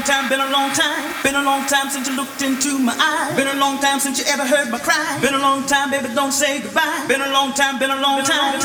long time, been a long time. Been a long time since you looked into my eyes. Been a long time since you ever heard my cry. Been a long time, baby, don't say goodbye. Been a long time, been a long time.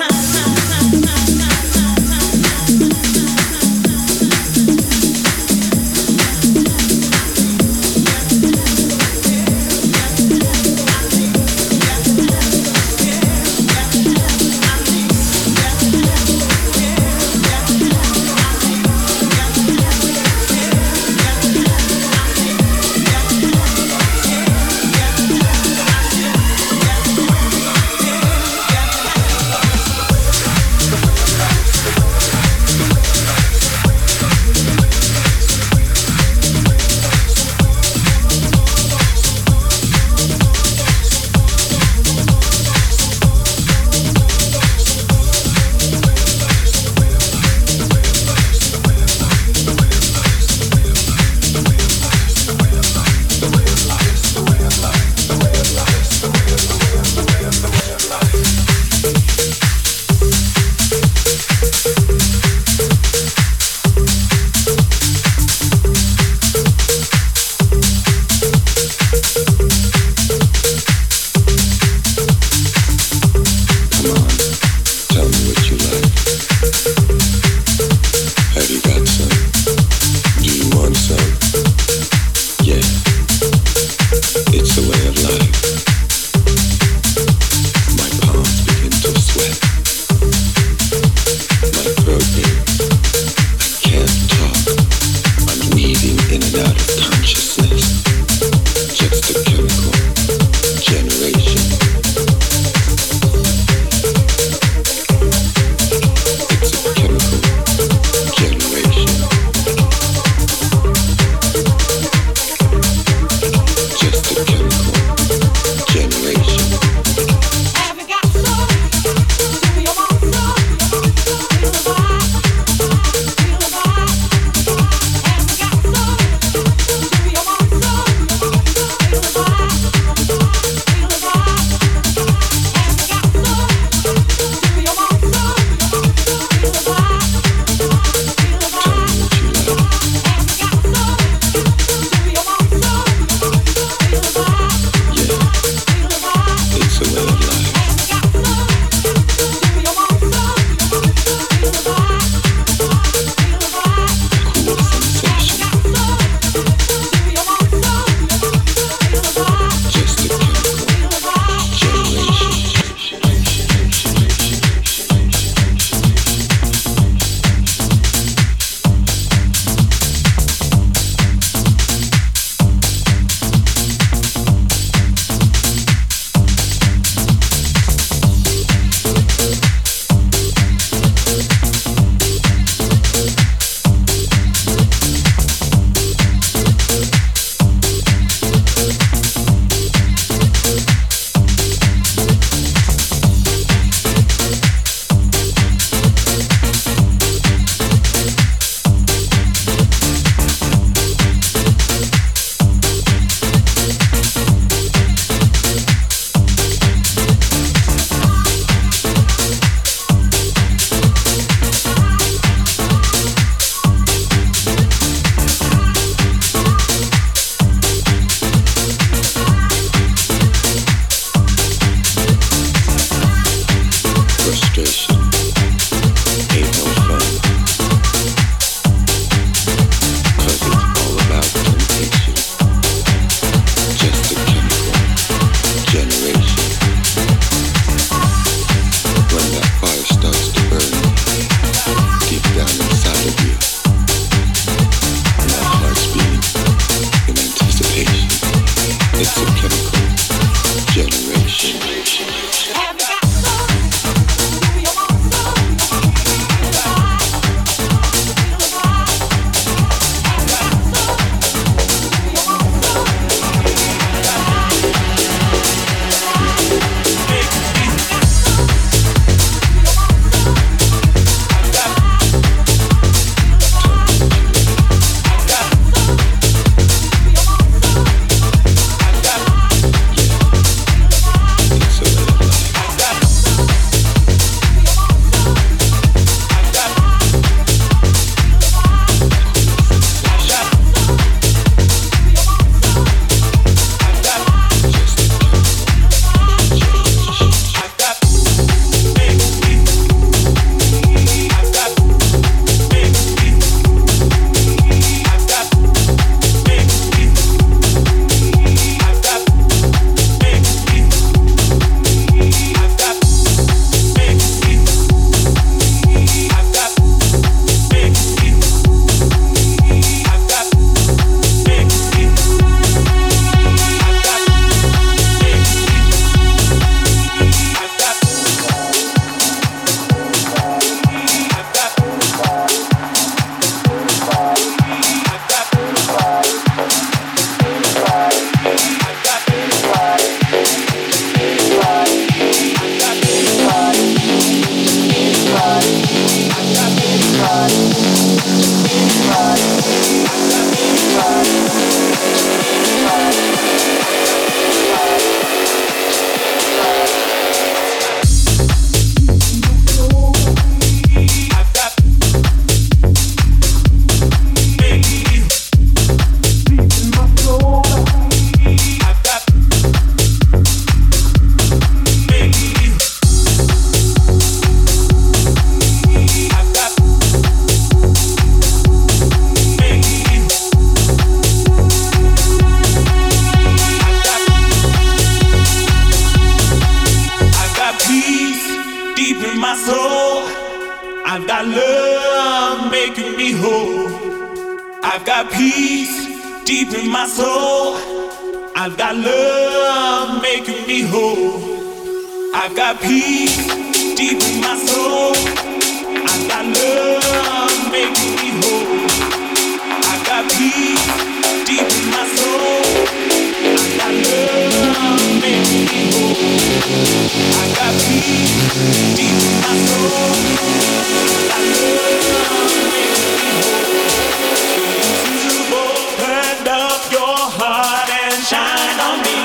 love making me whole. I've got peace deep in my soul. I've got love making me whole. I've got peace deep in my soul. I've got love making me whole. I've got peace deep in my soul. I've got love making me whole. I've got peace deep in my soul. I've got love making me whole. Turn up your heart and shine on me.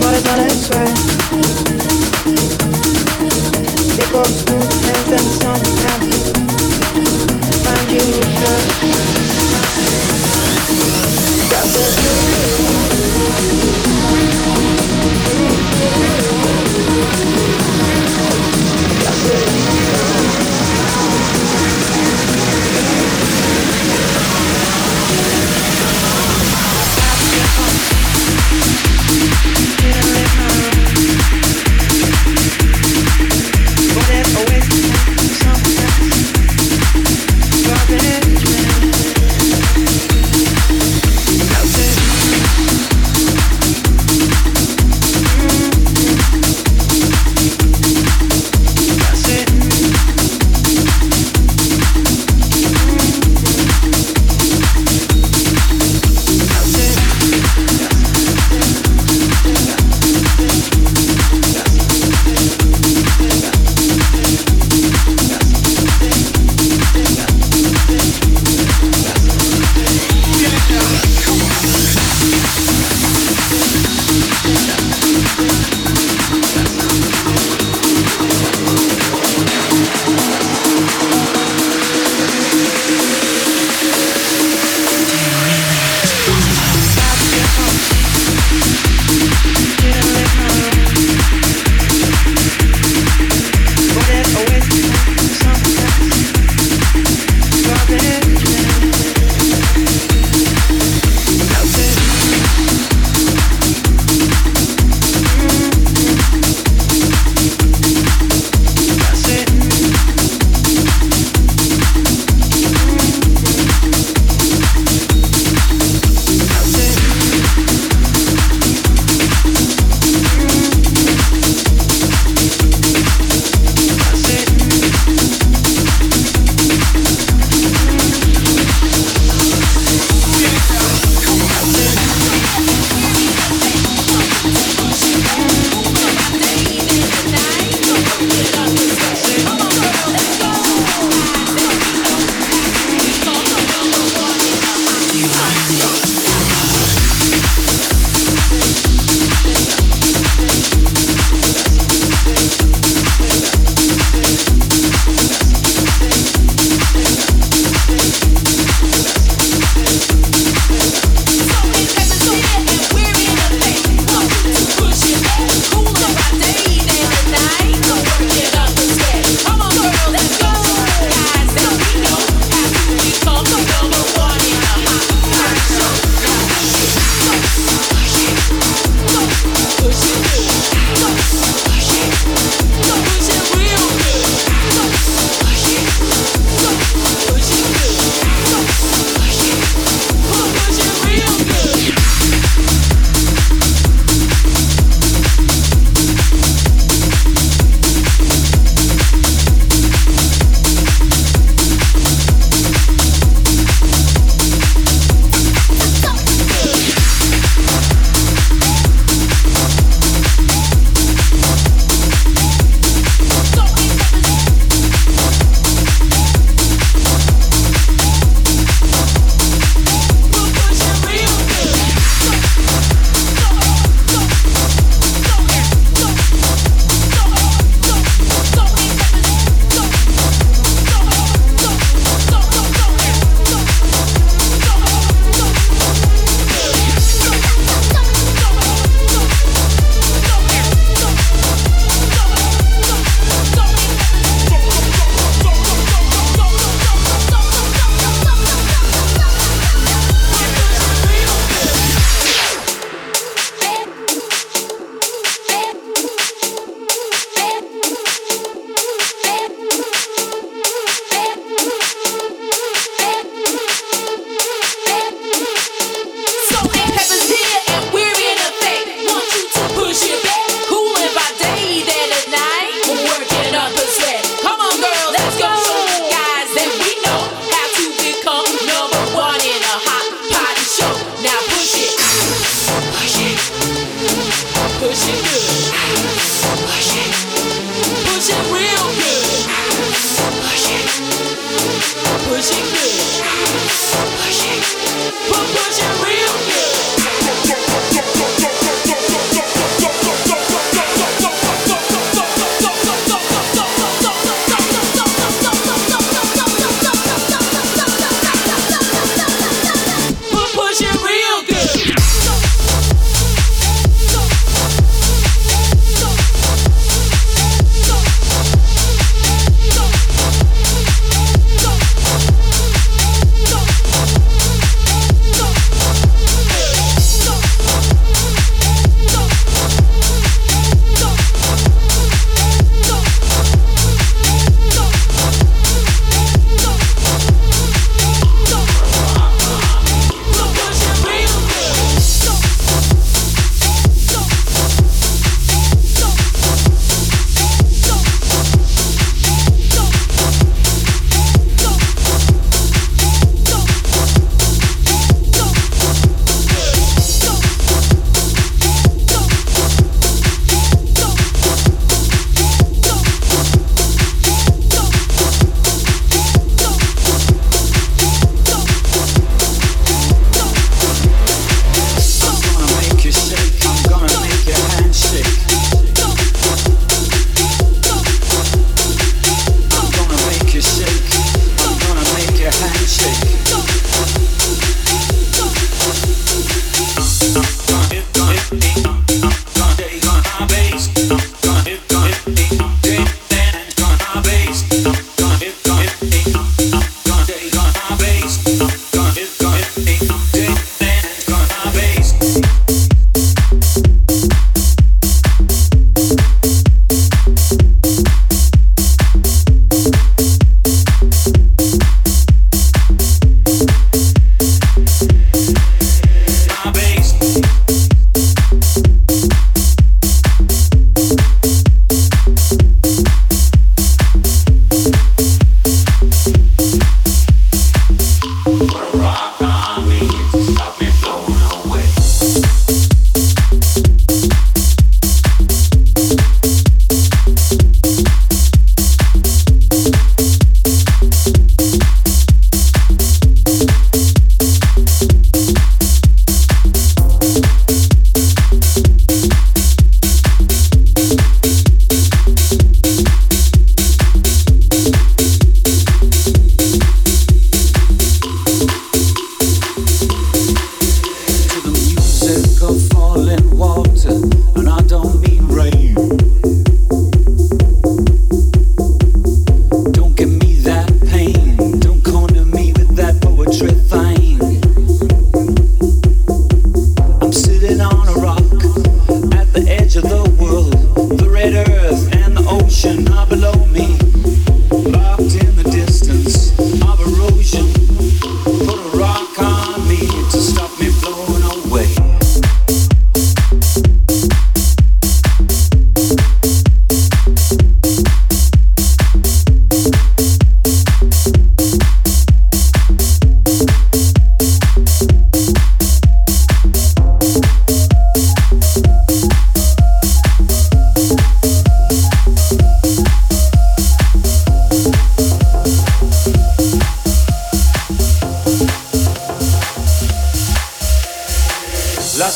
What is always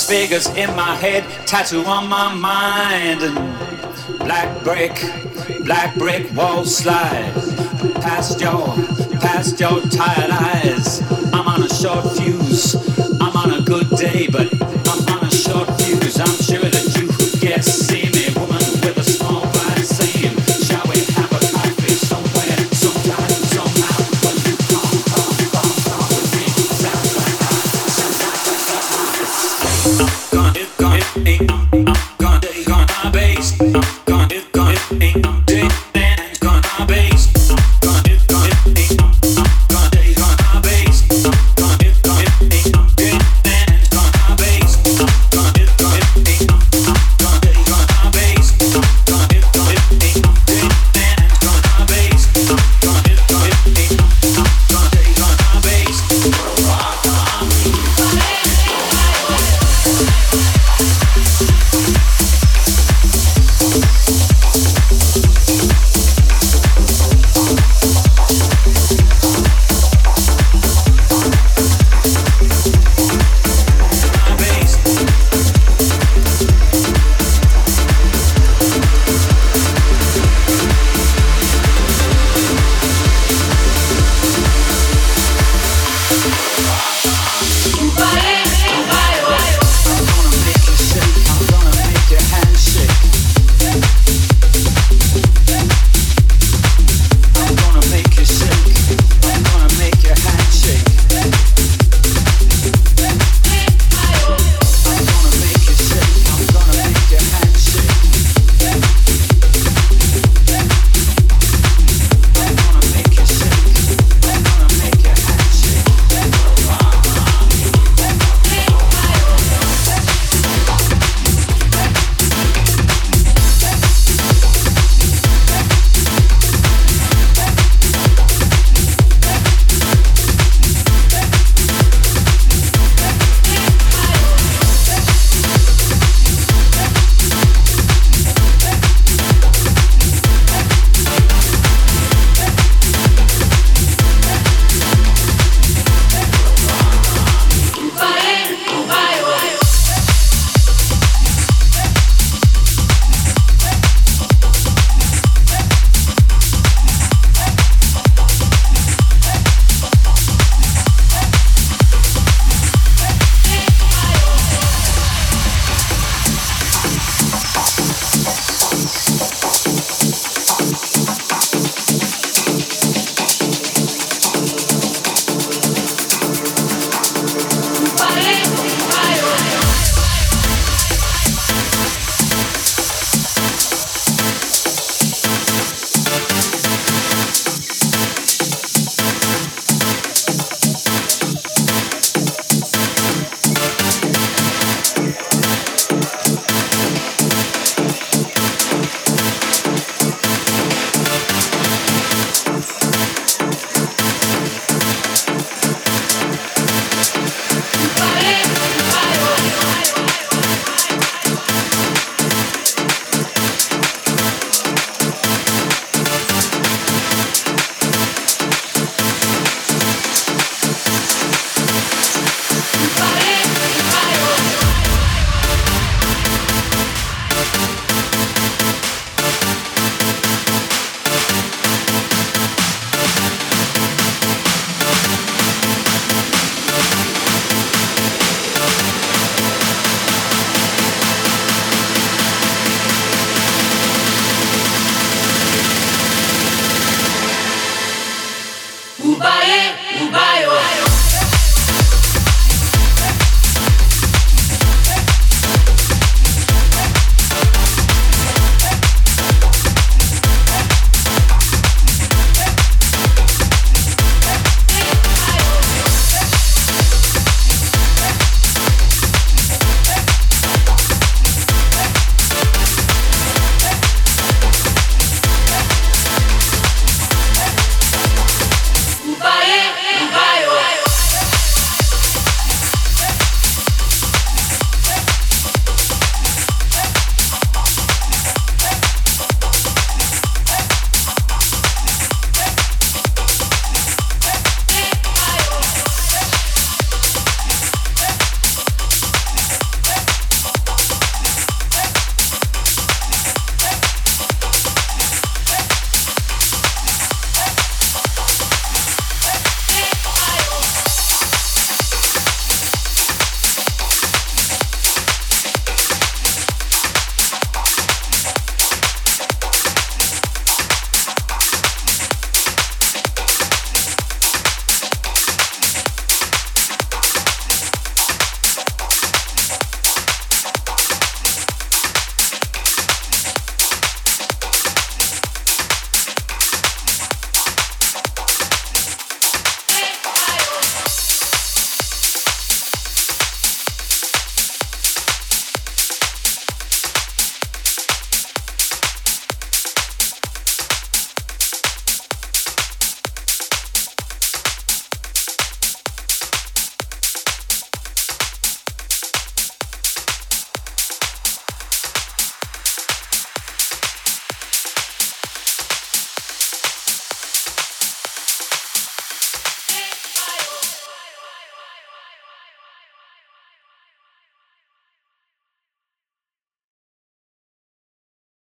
figures in my head, tattoo on my mind, and black brick walls slide past your tires.